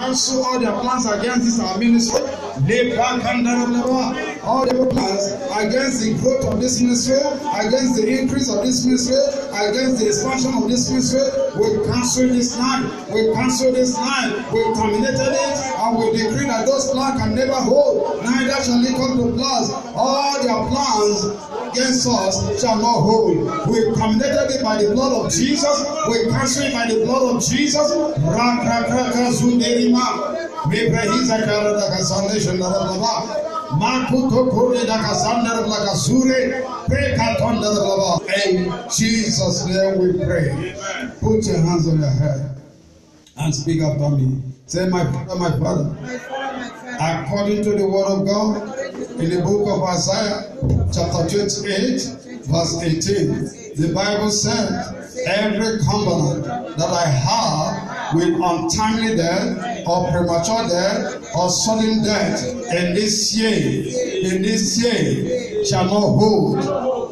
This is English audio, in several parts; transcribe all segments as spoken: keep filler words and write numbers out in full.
Cancel all their plans against this our ministry. All their plans against the growth of this ministry, against the increase of this ministry, against the expansion of this ministry. We cancel this line. We cancel this line. We terminated it, and we decree that those plans can never hold. Neither shall it come to pass. All their plans against us shall not hold. We terminated it by the blood of Jesus. We cancel it by the blood of Jesus. In Jesus' name we pray. Put your hands on your head and speak after me. Say, my father, my father, according to the word of God, in the book of Isaiah, chapter twenty-eight, verse eighteen, the Bible said, every covenant that I have with untimely death, or premature death, or sudden death, in this year, in this year, shall not hold,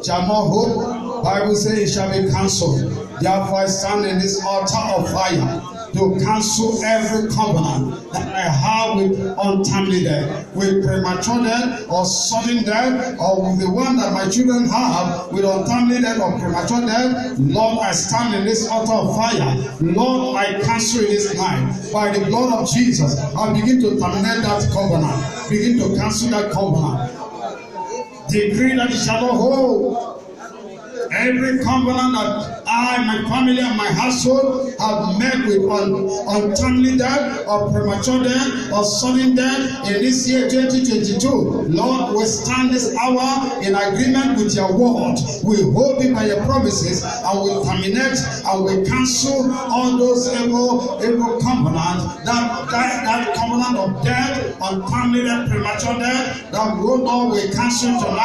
shall not hold. Bible says it shall be cancelled. Therefore I stand in this altar of fire to cancel every covenant that I have with untimely death, with premature death, or sudden death, or with the one that my children have with untimely death or premature death. Lord, I stand in this altar of fire. Lord, I cancel this night by the blood of Jesus. I begin to terminate that covenant, begin to cancel that covenant. Decree that it shall not hold. Every covenant that I, my family, and my household have met with on untimely death, or premature death, or sudden death in this year twenty twenty-two, Lord, we stand this hour in agreement with your word. We hold it by your promises, and we terminate and we cancel all those evil, evil covenant, that, that, that covenant of death, untimely death, premature death, that road, Lord, we cancel tonight.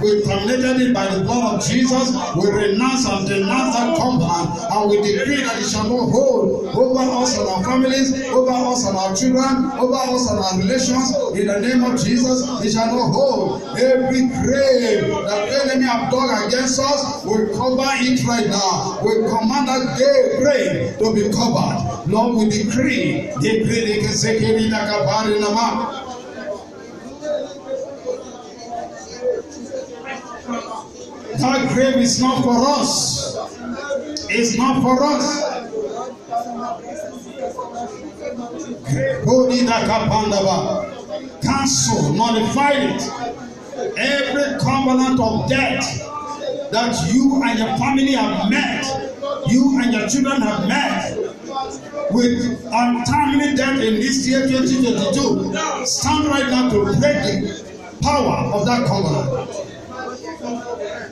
We terminated it by the blood of Jesus. We renounce and denounce that covenant, and we decree that it shall not hold over us and our families, over us and our children, over us and our relations. In the name of Jesus, it shall not hold. Every grave that the enemy have dug against us, we cover it right now. We command that grave to be covered. Lord, we decree, decree, decree, decree, that grave is not for us. It's not for us. Cancel, nullify it. Every covenant of death that you and your family have met, you and your children have met, with untimely death in this year twenty twenty-two, stand right now to break the power of that covenant.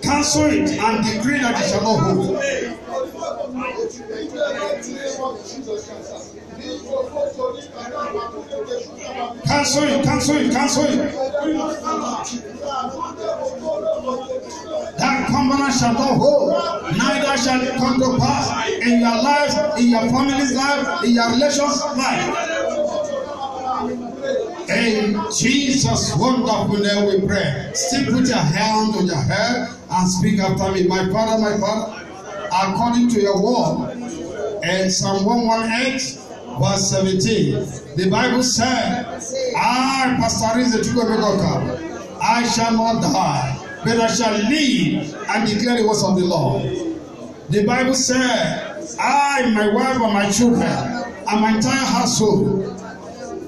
Cancel it and decree that it shall not hold. Cancel it, cancel it, cancel it. That covenant shall not hold, neither shall it come to pass in your lives, in your family's life, in your relations' life. In Jesus' wonderful name we pray. Still put your hand on your head and speak after me. My Father, my Father, according to your word, in Psalm one eighteen, verse seventeen, the Bible said, I, Pastor Riz, I shall not die, but I shall live and declare the words of the Lord. The Bible said, I, my wife, and my children, and my entire household,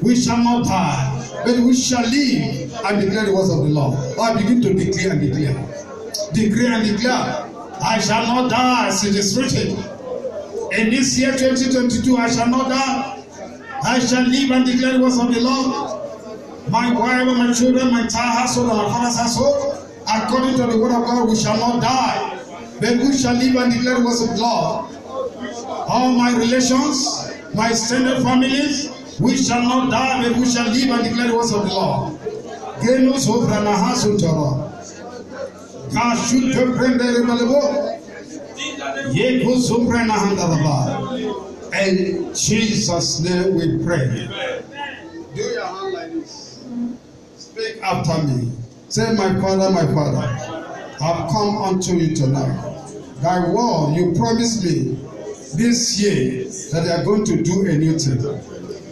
we shall not die, but we shall live and declare the words of the Lord. I begin to declare and declare. Declare and declare. I shall not die, as it is written. In this year twenty twenty-two, I shall not die. I shall live and declare the words of the Lord. My wife and my children, my entire household and my father's household, according to the word of God, we shall not die, but we shall live and declare the words of the Lord. All my relations, my extended families, we shall not die, but we shall live and declare the words of the Lord. In Jesus' name we pray. Do your hand like this. Speak after me. Say, my Father, my Father, I've come unto you tonight. Thy word, you promised me this year that you are going to do a new thing.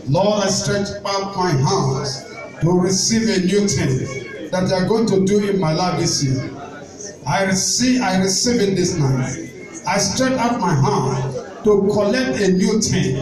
Lord, I stretch out my hands to receive a new thing that you are going to do in my life this year. I receive, I receive it this night. I stretch out my hand to collect a new thing,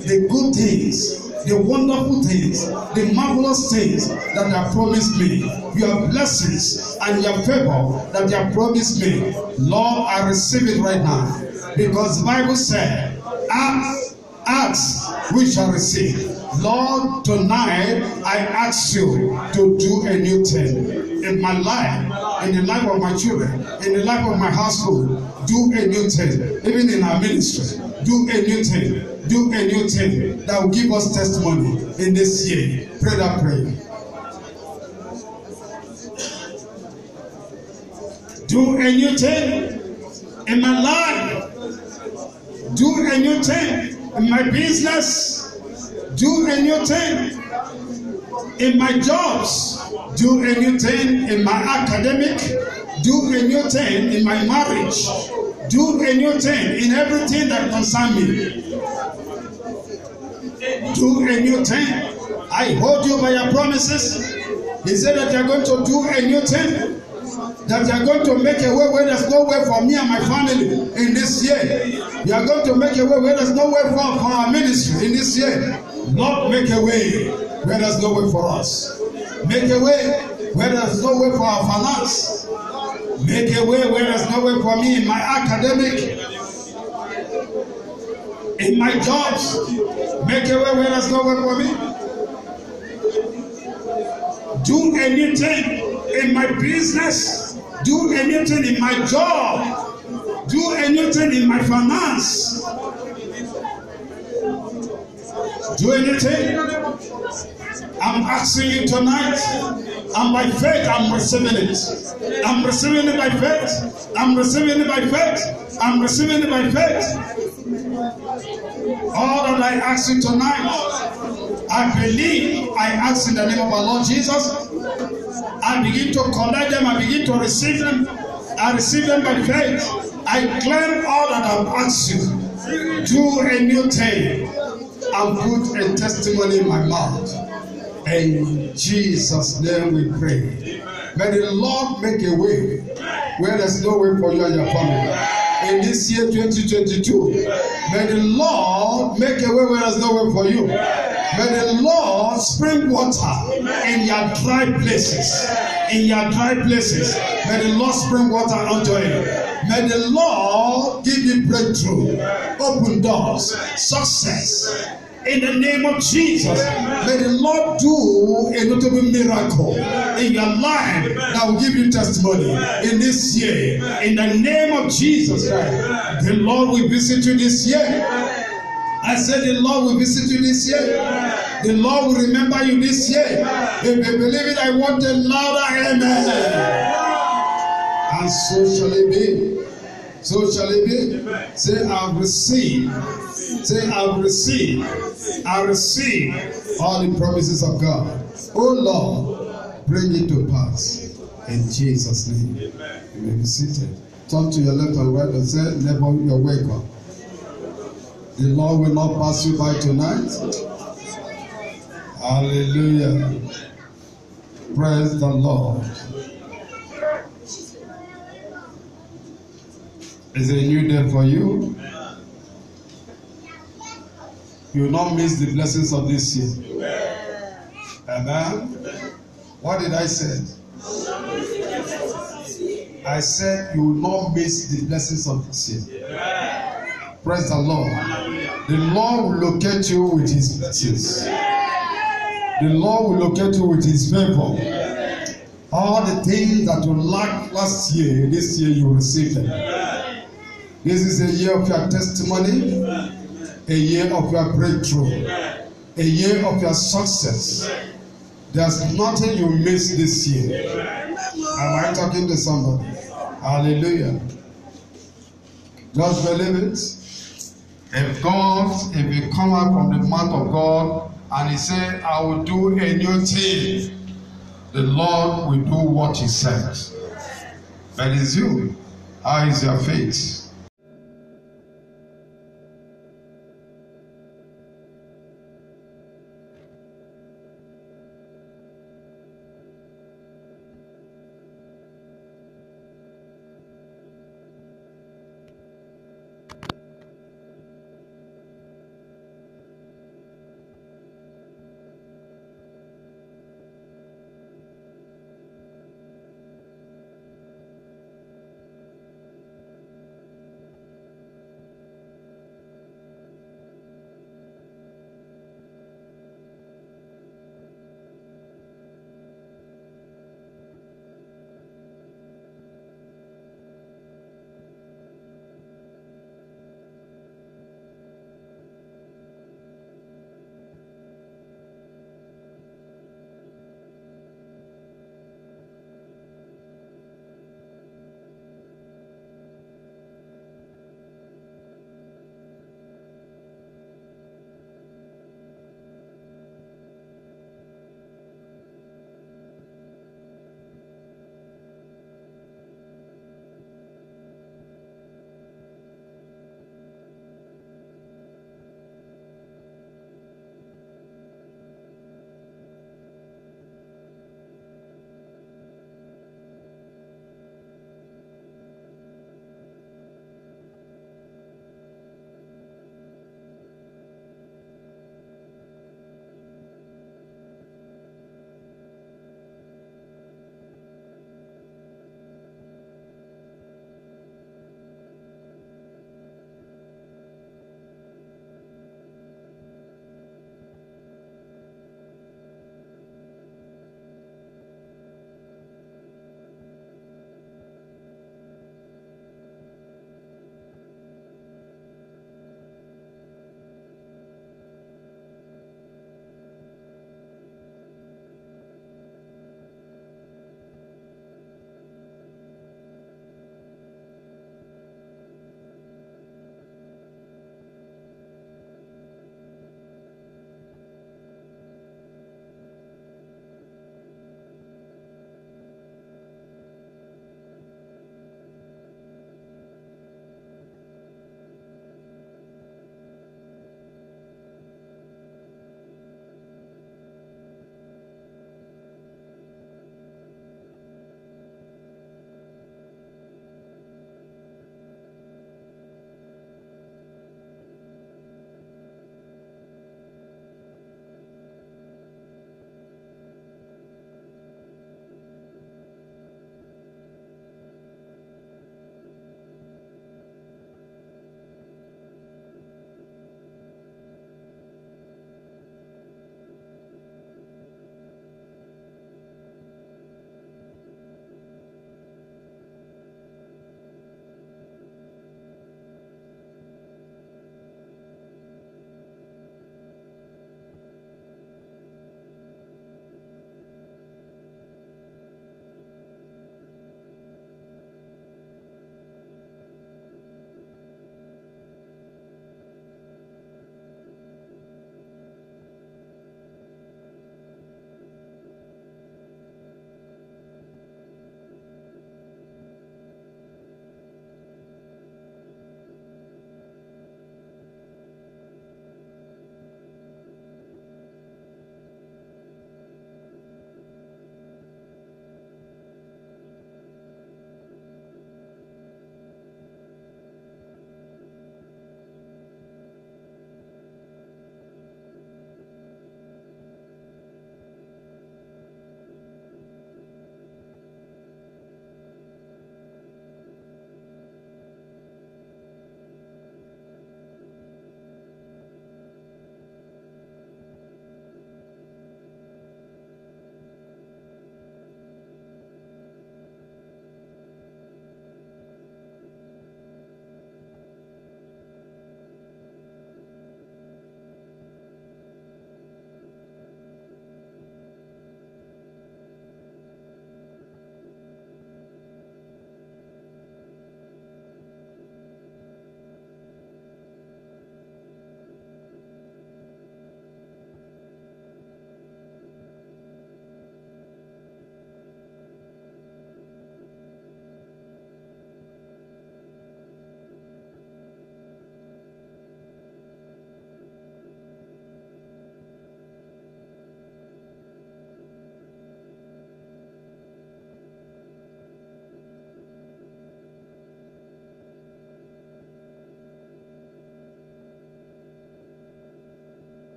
the good things, the wonderful things, the marvelous things that you have promised me, your blessings and your favor that you have promised me. Lord, I receive it right now, because the Bible said, ask, ask, we shall receive. Lord, tonight I ask you to do a new thing in my life, in the life of my children, in the life of my household. Do a new thing, even in our ministry. Do a new thing, do a new thing that will give us testimony in this year. Pray that prayer. Do a new thing in my life. Do a new thing in my business. Do a new thing in my jobs. Do a new thing in my academic. Do a new thing in my marriage. Do a new thing in everything that concerns me. Do a new thing. I hold you by your promises. He said that you are going to do a new thing, that you are going to make a way where there's no way for me and my family in this year. You are going to make a way where there's no way for, for our ministry in this year. Not make a way where there's no way for us. Make a way where there's no way for our finance. Make a way where there's no way for me in my academic, in my jobs. Make a way where there's no way for me. Do a new thing in my business. Do a new thing in my job. Do a new thing in my finance. Do a new thing. I'm asking you tonight. And by faith, I'm receiving it. I'm receiving it by faith. I'm receiving it by faith. I'm receiving it by faith. All that I ask you tonight, I believe I ask in the name of our Lord Jesus. I begin to collect them. I begin to receive them. I receive them by faith. I claim all that I've asked you. Do a new thing and put a testimony in my mouth. In Jesus' name we pray. Amen. May the Lord make a way where there's no way for you and your family. In this year twenty twenty-two, may the Lord make a way where there's no way for you. May the Lord spring water in your dry places. In your dry places, may the Lord spring water unto you. May the Lord give you breakthrough, open doors, success. In the name of Jesus, may the Lord do a notable miracle in your life that will give you testimony in this year. In the name of Jesus Christ, the Lord will visit you this year. I said the Lord will visit you this year. The Lord will remember you this year. If you believe it, I want a louder amen. And so shall it be. So shall it be. Say, I've received. Say, I've received. I receive all the promises of God. Oh Lord, bring it to pass. In Jesus' name. You may be seated. Turn to your left and right and say, neighbor, you're welcome. The Lord will not pass you by tonight. Hallelujah. Praise the Lord. It's a new day for you. You will not miss the blessings of this year. Amen. What did I say? I said you will not miss the blessings of this year. Praise the Lord. The Lord will locate you with his blessings. The Lord will locate you with his favor. All the things that you lacked last year, this year you will receive them. This is a year of your testimony, a year of your breakthrough, a year of your success. There's nothing you miss this year. Am I talking to somebody? Hallelujah. Just believe it. If God, if it come out from the mouth of God and he said, I will do a new thing, the Lord will do what he said. That is you. How is your faith?